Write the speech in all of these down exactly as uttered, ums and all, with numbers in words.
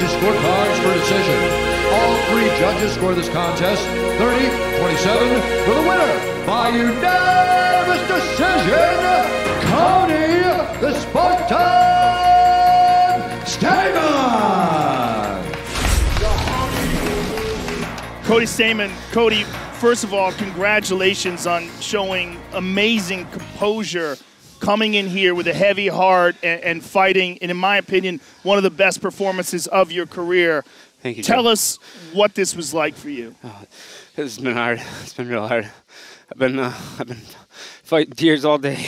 judges' scorecards for decision. All three judges score this contest thirty twenty-seven for the winner by unanimous decision, Cody the Spartan Stamm. Cody Stamm. Cody, first of all, congratulations on showing amazing composure, coming in here with a heavy heart and, and fighting, and in my opinion, one of the best performances of your career. Thank you. Tell Jim. us what this was like for you. Oh, it's been hard. It's been real hard. I've been, uh, I've been fighting tears all day,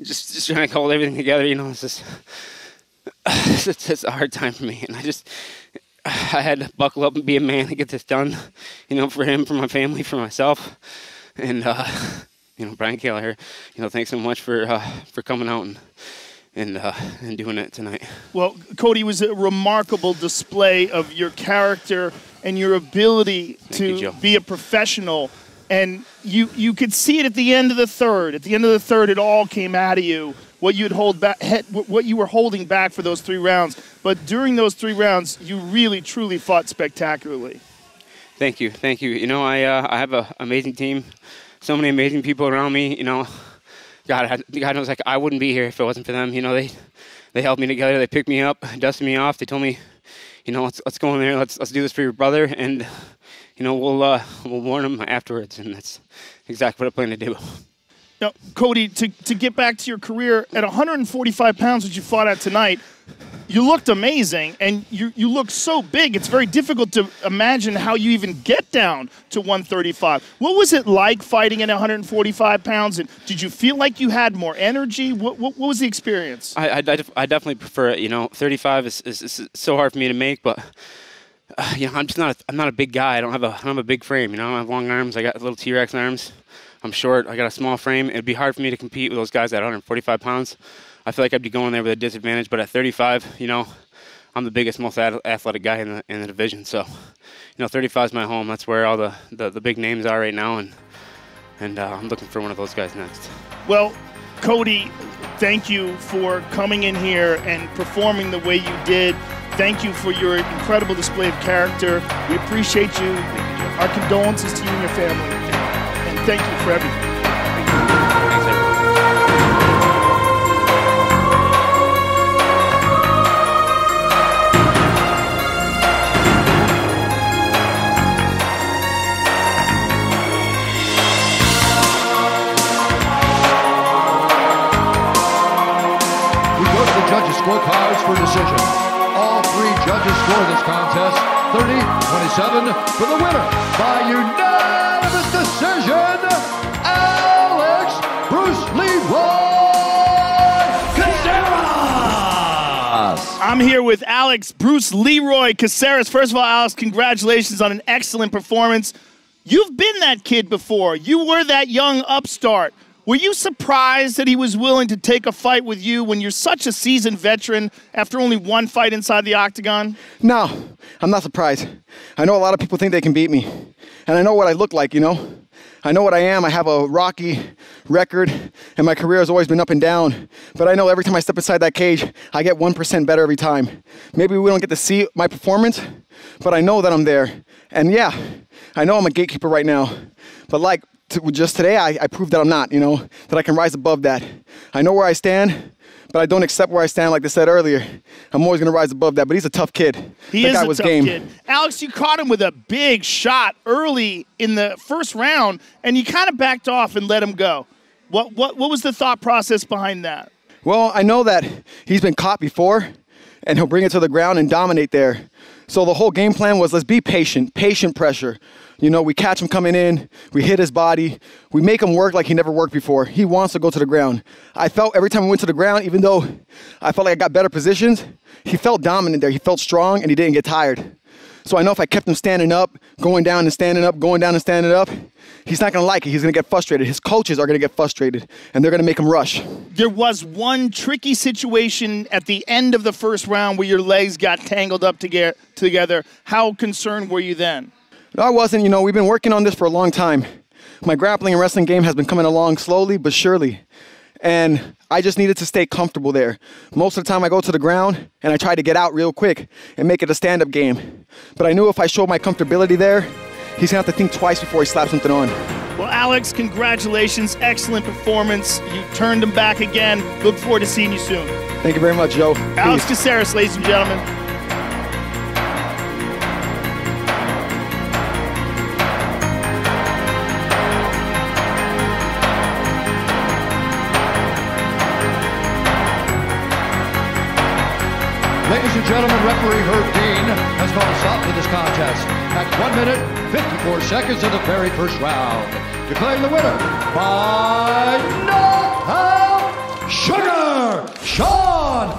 just, just trying to hold everything together. You know, it's just, it's, it's a hard time for me, and I just, I had to buckle up and be a man to get this done. You know, for him, for my family, for myself, and. Uh, You know, Brian Keller, you know, thanks so much for uh, for coming out and and, uh, and doing it tonight. Well, Cody, it was a remarkable display of your character and your ability Thank to you, be a professional. And you, you could see it at the end of the third. At the end of the third, it all came out of you, what you'd hold back, what you were holding back for those three rounds. But during those three rounds, you really, truly fought spectacularly. Thank you. Thank you. You know, I, uh, I have an amazing team. So many amazing people around me, you know. God, I, God knows, like, I wouldn't be here if it wasn't for them. You know, they they helped me together. They picked me up, dusted me off. They told me, you know, let's let's go in there. Let's let's do this for your brother, and you know, we'll uh, we'll warn him afterwards. And that's exactly what I plan to do. Now, Cody, to to get back to your career at one forty-five pounds, which you fought at tonight, you looked amazing, and you you look so big. It's very difficult to imagine how you even get down to one thirty-five. What was it like fighting at one forty-five pounds? And did you feel like you had more energy? What what, what was the experience? I, I, I definitely prefer it. You know, thirty-five is, is, is so hard for me to make, but uh, you know, I'm just not a, I'm not a big guy. I don't have a I don't have a big frame. You know, I don't have long arms. I got little T-Rex arms. I'm short. I got a small frame. It'd be hard for me to compete with those guys at one forty-five pounds. I feel like I'd be going there with a disadvantage, but at thirty-five, you know, I'm the biggest, most athletic guy in the in the division. So, you know, thirty-five is my home. That's where all the, the, the big names are right now, and and uh, I'm looking for one of those guys next. Well, Cody, thank you for coming in here and performing the way you did. Thank you for your incredible display of character. We appreciate you. Our condolences to you and your family, and thank you for everything. Scorecards for decision. All three judges score this contest thirty twenty-seven for the winner by unanimous decision, Alex Bruce Leroy Caceres. I'm here with Alex Bruce Leroy Caceres. First of all, Alex, congratulations on an excellent performance. You've been that kid before. You were that young upstart. Were you surprised that he was willing to take a fight with you when you're such a seasoned veteran after only one fight inside the octagon? No, I'm not surprised. I know a lot of people think they can beat me, and I know what I look like, you know? I know what I am. I have a rocky record, and my career has always been up and down, but I know every time I step inside that cage, I get one percent better every time. Maybe we don't get to see my performance, but I know that I'm there. And yeah, I know I'm a gatekeeper right now, but like, just today, I, I proved that I'm not, you know, that I can rise above that. I know where I stand, but I don't accept where I stand, like they said earlier. I'm always going to rise above that, but he's a tough kid. He that is guy a was tough game. kid. Alex, you caught him with a big shot early in the first round, and you kind of backed off and let him go. What, what, what was the thought process behind that? Well, I know that he's been caught before, and he'll bring it to the ground and dominate there. So the whole game plan was, let's be patient, patient pressure. You know, we catch him coming in, we hit his body, we make him work like he never worked before. He wants to go to the ground. I felt every time we went to the ground, even though I felt like I got better positions, he felt dominant there. He felt strong, and he didn't get tired. So I know if I kept him standing up, going down and standing up, going down and standing up, he's not going to like it. He's going to get frustrated. His coaches are going to get frustrated, and they're going to make him rush. There was one tricky situation at the end of the first round where your legs got tangled up to together. How concerned were you then? I wasn't. You know, we've been working on this for a long time. My grappling and wrestling game has been coming along slowly but surely. and I just needed to stay comfortable there. Most of the time I go to the ground and I try to get out real quick and make it a stand-up game. But I knew if I showed my comfortability there, he's gonna have to think twice before he slaps something on. Well, Alex, congratulations, excellent performance. You turned him back again. Look forward to seeing you soon. Thank you very much, Joe. Alex Caceres, ladies and gentlemen. Ladies and gentlemen, referee Herb Dean has called a stop to this contest at one minute, fifty-four seconds of the very first round. Declaring the winner by knockout, Sugar Sean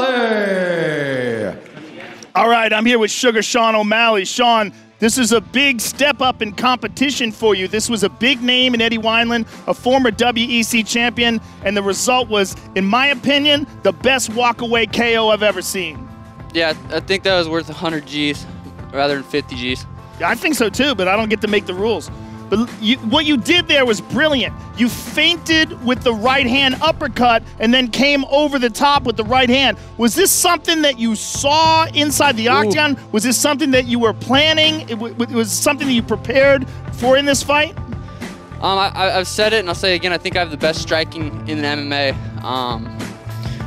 O'Malley! All right, I'm here with Sugar Sean O'Malley. Sean, this is a big step up in competition for you. This was a big name in Eddie Wineland, a former W E C champion, and the result was, in my opinion, the best walkaway K O I've ever seen. Yeah, I think that was worth one hundred G's rather than fifty G's. I think so too, but I don't get to make the rules. But you, what you did there was brilliant. You feinted with the right hand uppercut and then came over the top with the right hand. Was this something that you saw inside the octagon? Ooh. Was this something that you were planning? It w it was something that you prepared for in this fight? Um, I, I've said it and I'll say it again, I think I have the best striking in the M M A. Um,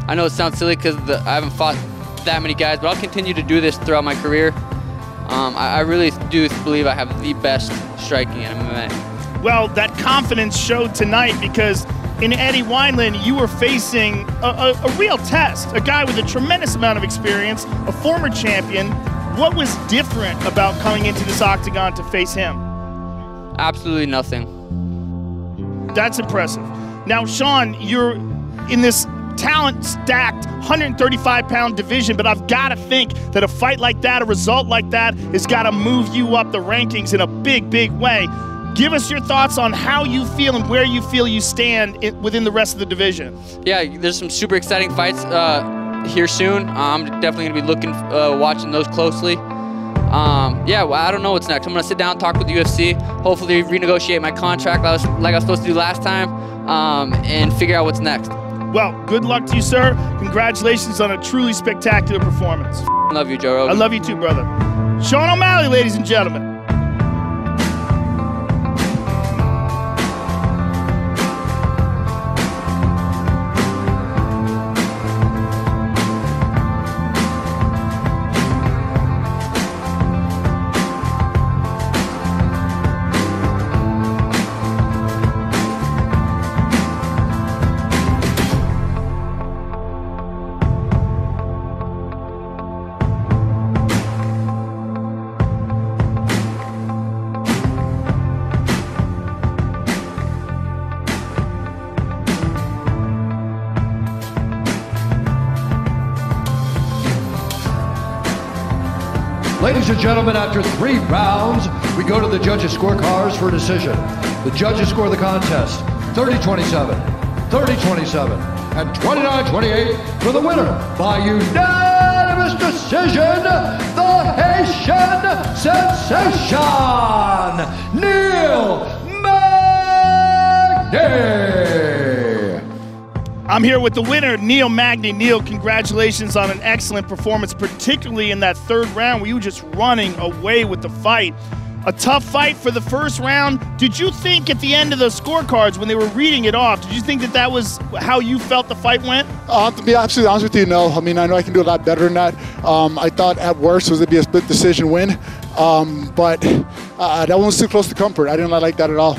I know it sounds silly because I haven't fought that many guys, but I'll continue to do this throughout my career. Um, I, I really do believe I have the best striking in M M A. Well, that confidence showed tonight because in Eddie Wineland, you were facing a, a, a real test, a guy with a tremendous amount of experience, a former champion. What was different about coming into this octagon to face him? Absolutely nothing. That's impressive. Now, Sean, you're in this talent-stacked one thirty-five pound division, but I've got to think that a fight like that, a result like that, has got to move you up the rankings in a big, big way. Give us your thoughts on how you feel and where you feel you stand in, within the rest of the division. Yeah, there's some super exciting fights uh, here soon. I'm definitely going to be looking, uh, watching those closely. Um, yeah, well, I don't know what's next. I'm going to sit down and talk with the U F C, hopefully renegotiate my contract like I was, like I was supposed to do last time, um, and figure out what's next. Well, good luck to you, sir. Congratulations on a truly spectacular performance. I love you, Joe Rogan. I love you too, brother. Sean O'Malley, ladies and gentlemen. Ladies and gentlemen, after three rounds, we go to the judges' scorecards for a decision. The judges score the contest thirty twenty-seven, thirty twenty-seven, and twenty-nine twenty-eight for the winner by unanimous decision, the Haitian sensation, Neil Magny. I'm here with the winner, Neil Magny. Neil, congratulations on an excellent performance, particularly in that third round where you were just running away with the fight. A tough fight for the first round. Did you think at the end of the scorecards when they were reading it off, did you think that that was how you felt the fight went? Uh, to be absolutely honest with you, no. I mean, I know I can do a lot better than that. Um, I thought at worst it was going to be a split decision win, um, but uh, that one was too close to comfort. I didn't like that at all.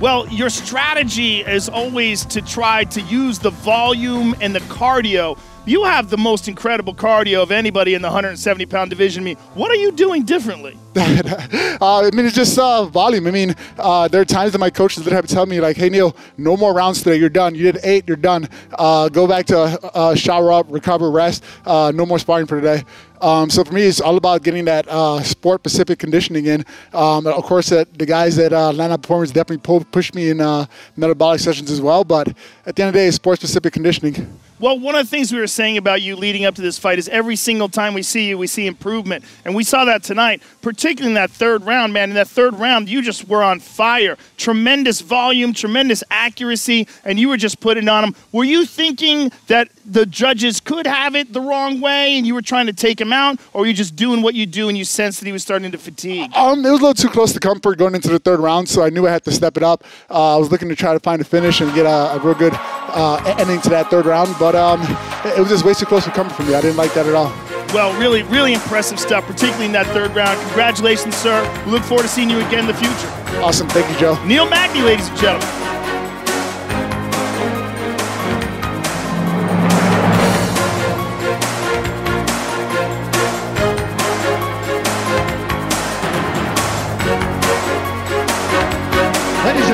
Well, your strategy is always to try to use the volume and the cardio. You have the most incredible cardio of anybody in the one seventy pound division. I mean, what are you doing differently? uh, I mean, it's just uh, volume. I mean, uh, there are times that my coaches literally have to tell me, like, hey, Neil, no more rounds today. You're done. You did eight. You're done. Uh, go back to uh, shower up, recover, rest. Uh, no more sparring for today. Um, so for me, it's all about getting that uh, sport-specific conditioning in. Um, of course, that the guys at uh, Atlanta Performance definitely pull, push me in uh, metabolic sessions as well. But at the end of the day, it's sport-specific conditioning. Well, one of the things we were saying about you leading up to this fight is every single time we see you, we see improvement. And we saw that tonight, particularly in that third round, man. In that third round, you just were on fire. Tremendous volume, tremendous accuracy, and you were just putting on him. Were you thinking that the judges could have it the wrong way and you were trying to take him out, or were you just doing what you do and you sensed that he was starting to fatigue? Um, it was a little too close to comfort going into the third round, so I knew I had to step it up. Uh, I was looking to try to find a finish and get a, a real good uh, ending to that third round, but um, it was just way too close to comfort for me. I didn't like that at all. Well, really, really impressive stuff, particularly in that third round. Congratulations, sir. We look forward to seeing you again in the future. Awesome. Thank you, Joe. Neil Magny, ladies and gentlemen.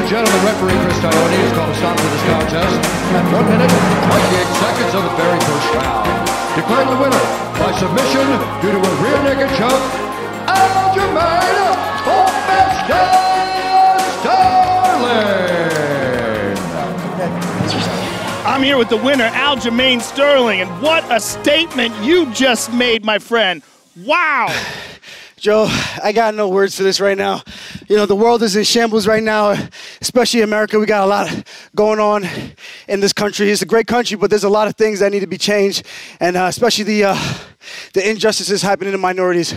Gentlemen, referee Chris Tione has called a stop to this contest at one minute, twenty-eight seconds of the very first round. Declared the winner by submission due to a rear naked choke, Aljamain Sterling! I'm here with the winner, Aljamain Sterling, and what a statement you just made, my friend. Wow! Joe, I got no words for this right now. You know, the world is in shambles right now, especially America. We got a lot going on in this country. It's a great country, but there's a lot of things that need to be changed, and uh, especially the uh, the injustices happening to minorities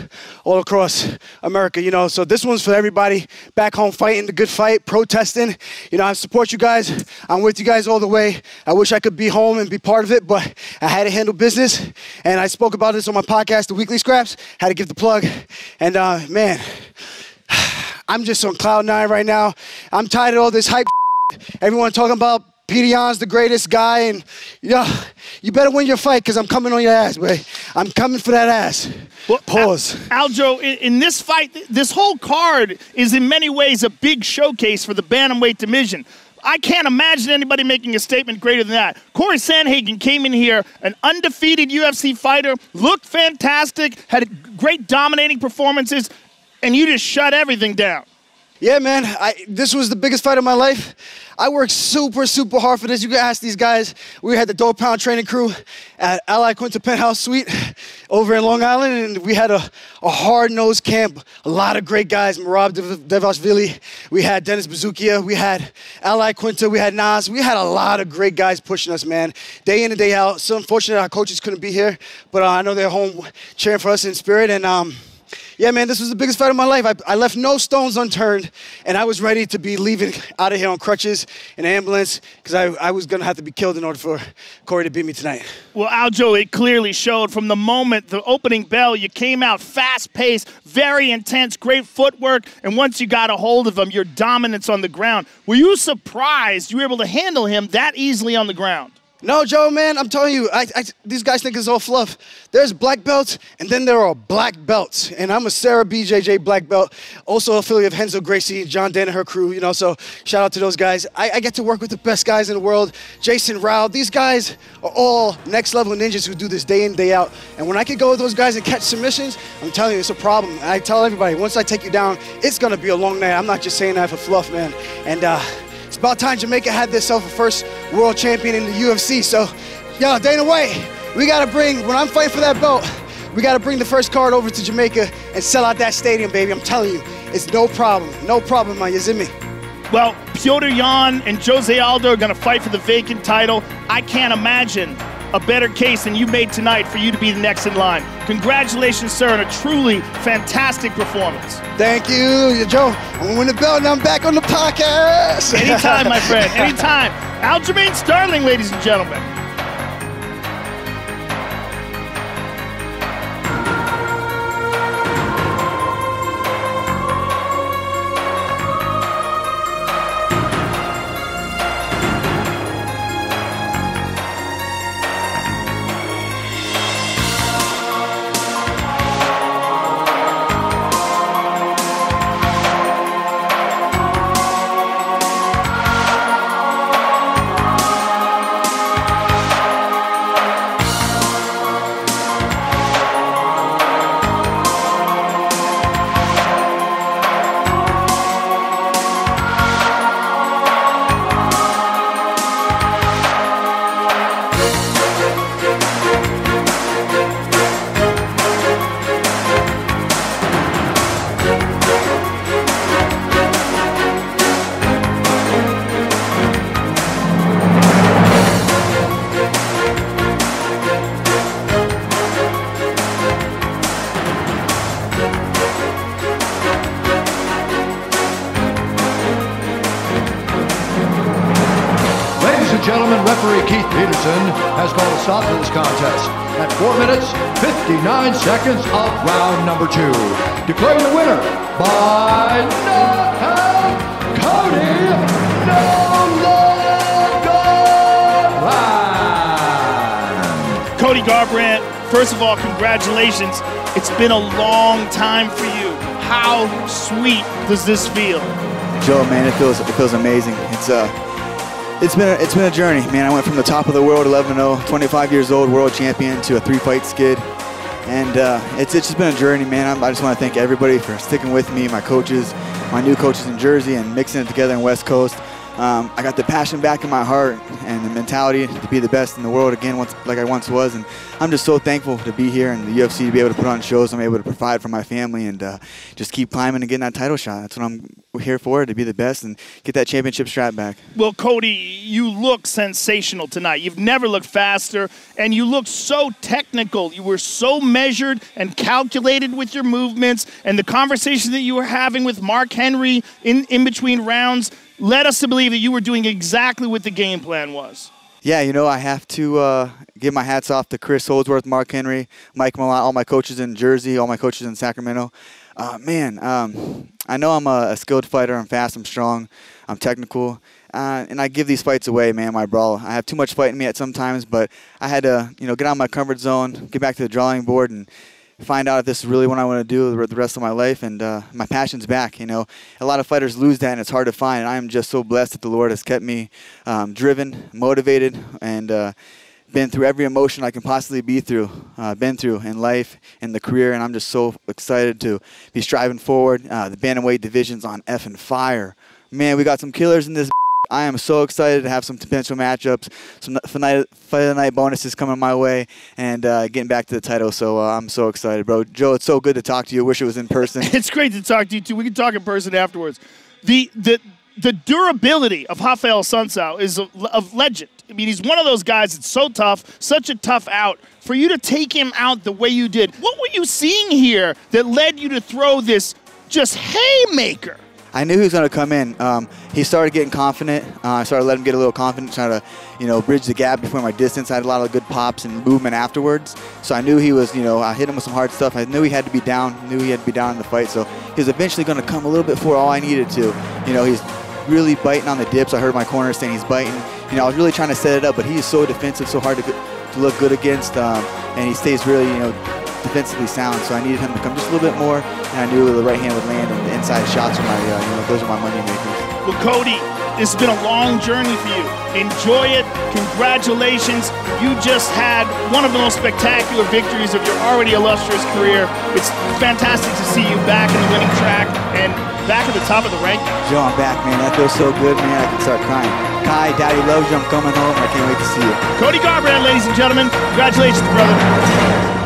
all across America, you know. So this one's for everybody back home fighting the good fight, protesting. You know, I support you guys. I'm with you guys all the way. I wish I could be home and be part of it, but I had to handle business, and I spoke about this on my podcast, The Weekly Scraps. Had to give the plug, and uh, man, I'm just on cloud nine right now. I'm tired of all this hype shit. Everyone talking about Petr Yan's the greatest guy, and yeah, you better win your fight because I'm coming on your ass, boy. I'm coming for that ass. Well, pause. Al Aljo, in, in this fight, this whole card is in many ways a big showcase for the bantamweight division. I can't imagine anybody making a statement greater than that. Cory Sandhagen came in here, an undefeated U F C fighter, looked fantastic, had great dominating performances, and you just shut everything down. Yeah, man, I, this was the biggest fight of my life. I worked super, super hard for this. You can ask these guys. We had the Dole Pound training crew at Ally Quinta Penthouse Suite over in Long Island, and we had a, a hard-nosed camp. A lot of great guys. Marab Devashvili. We had Dennis Bazukia. We had Ally Quinta. We had Nas. We had a lot of great guys pushing us, man, day in and day out. So unfortunately, our coaches couldn't be here, but uh, I know they're home cheering for us in spirit, and um, yeah, man, this was the biggest fight of my life. I, I left no stones unturned, and I was ready to be leaving out of here on crutches and ambulance because I, I was going to have to be killed in order for Cory to beat me tonight. Well, Aljo, it clearly showed from the moment, the opening bell, you came out fast-paced, very intense, great footwork, and once you got a hold of him, your dominance on the ground. Were you surprised you were able to handle him that easily on the ground? No, Joe, man, I'm telling you, I, I, these guys think it's all fluff. There's black belts, and then there are black belts. And I'm a Sarah B J J black belt, also affiliate of Henzo Gracie, John Danaher crew, you know, so shout out to those guys. I, I get to work with the best guys in the world, Jason Rau. These guys are all next-level ninjas who do this day in, day out. And when I can go with those guys and catch submissions, I'm telling you, it's a problem. I tell everybody, once I take you down, it's going to be a long night. I'm not just saying that for fluff, man. And, uh... it's about time Jamaica had themselves a first world champion in the U F C. So, yo, Dana White, we got to bring, when I'm fighting for that belt, we got to bring the first card over to Jamaica and sell out that stadium, baby. I'm telling you, it's no problem. No problem, man. You see me? Well, Petr Yan and Jose Aldo are going to fight for the vacant title. I can't imagine a better case than you made tonight for you to be the next in line. Congratulations, sir, on a truly fantastic performance. Thank you, Joe. I'm gonna win the belt and I'm back on the podcast. Anytime, my friend, anytime. Aljamain Sterling, ladies and gentlemen. gentlemen, referee Keith Peterson has called a stop to this contest at four minutes, fifty-nine seconds of round number two. Declaring the winner by knockout, Cody Garbrandt. Cody Garbrandt, first of all, congratulations. It's been a long time for you. How sweet does this feel? Joe, man, it feels, it feels amazing. It's uh, it's been a, it's been a journey, man. I went from the top of the world, eleven and oh, twenty-five years old, world champion, to a three-fight skid, and uh, it's it's just been a journey, man. I'm, I just want to thank everybody for sticking with me, my coaches, my new coaches in Jersey, and mixing it together in West Coast. Um, I got the passion back in my heart and the mentality to be the best in the world again, once, like I once was, and I'm just so thankful to be here and the U F C to be able to put on shows. I'm able to provide for my family and uh, just keep climbing and getting that title shot. That's what I'm here for, to be the best and get that championship strap back. Well, Cody, you look sensational tonight. You've never looked faster, and you look so technical. You were so measured and calculated with your movements, and the conversation that you were having with Mark Henry in, in between rounds led us to believe that you were doing exactly what the game plan was. Yeah, you know, I have to uh, give my hats off to Chris Holdsworth, Mark Henry, Mike Mallon, all my coaches in Jersey, all my coaches in Sacramento. Uh, man, um, I know I'm a, a skilled fighter. I'm fast, I'm strong, I'm technical. Uh, and I give these fights away, man, my brawl. I have too much fight in me at some times, but I had to, you know, get out of my comfort zone, get back to the drawing board, and find out if this is really what I want to do the rest of my life, and uh, my passion's back. You know, a lot of fighters lose that, and it's hard to find. And I am just so blessed that the Lord has kept me um, driven, motivated, and uh, been through every emotion I can possibly be through, uh, been through in life, in the career, and I'm just so excited to be striving forward. Uh, the bantamweight division's on effing fire, man. We got some killers in this. I am so excited to have some potential matchups, some fight of the night bonuses coming my way, and uh, getting back to the title. So uh, I'm so excited, bro. Joe, it's so good to talk to you. I wish it was in person. It's great to talk to you, too. We can talk in person afterwards. The the the durability of Rafael Sunao is a, of legend. I mean, he's one of those guys that's so tough, such a tough out. For you to take him out the way you did, what were you seeing here that led you to throw this just haymaker? I knew he was going to come in. Um, he started getting confident. Uh, I started letting him get a little confident, trying to, you know, bridge the gap between my distance. I had a lot of good pops and movement afterwards. So I knew he was, you know, I hit him with some hard stuff. I knew he had to be down, knew he had to be down in the fight. So he was eventually going to come a little bit for all I needed to. You know, he's really biting on the dips. I heard my corner saying he's biting. You know, I was really trying to set it up, but he's so defensive, so hard to, to look good against. Um, and he stays really, you know, defensively sound, so I needed him to come just a little bit more, and I knew the right hand would land, and the inside shots are my, uh, you know, those are my money makers. Well, Cody, it's been a long journey for you. Enjoy it. Congratulations. You just had one of the most spectacular victories of your already illustrious career. It's fantastic to see you back in the winning track and back at the top of the rankings. Joe, I'm back, man. That feels so good, man. I can start crying. Kai, Daddy loves you. I'm coming home. I can't wait to see you. Cody Garbrandt, ladies and gentlemen. Congratulations, brother.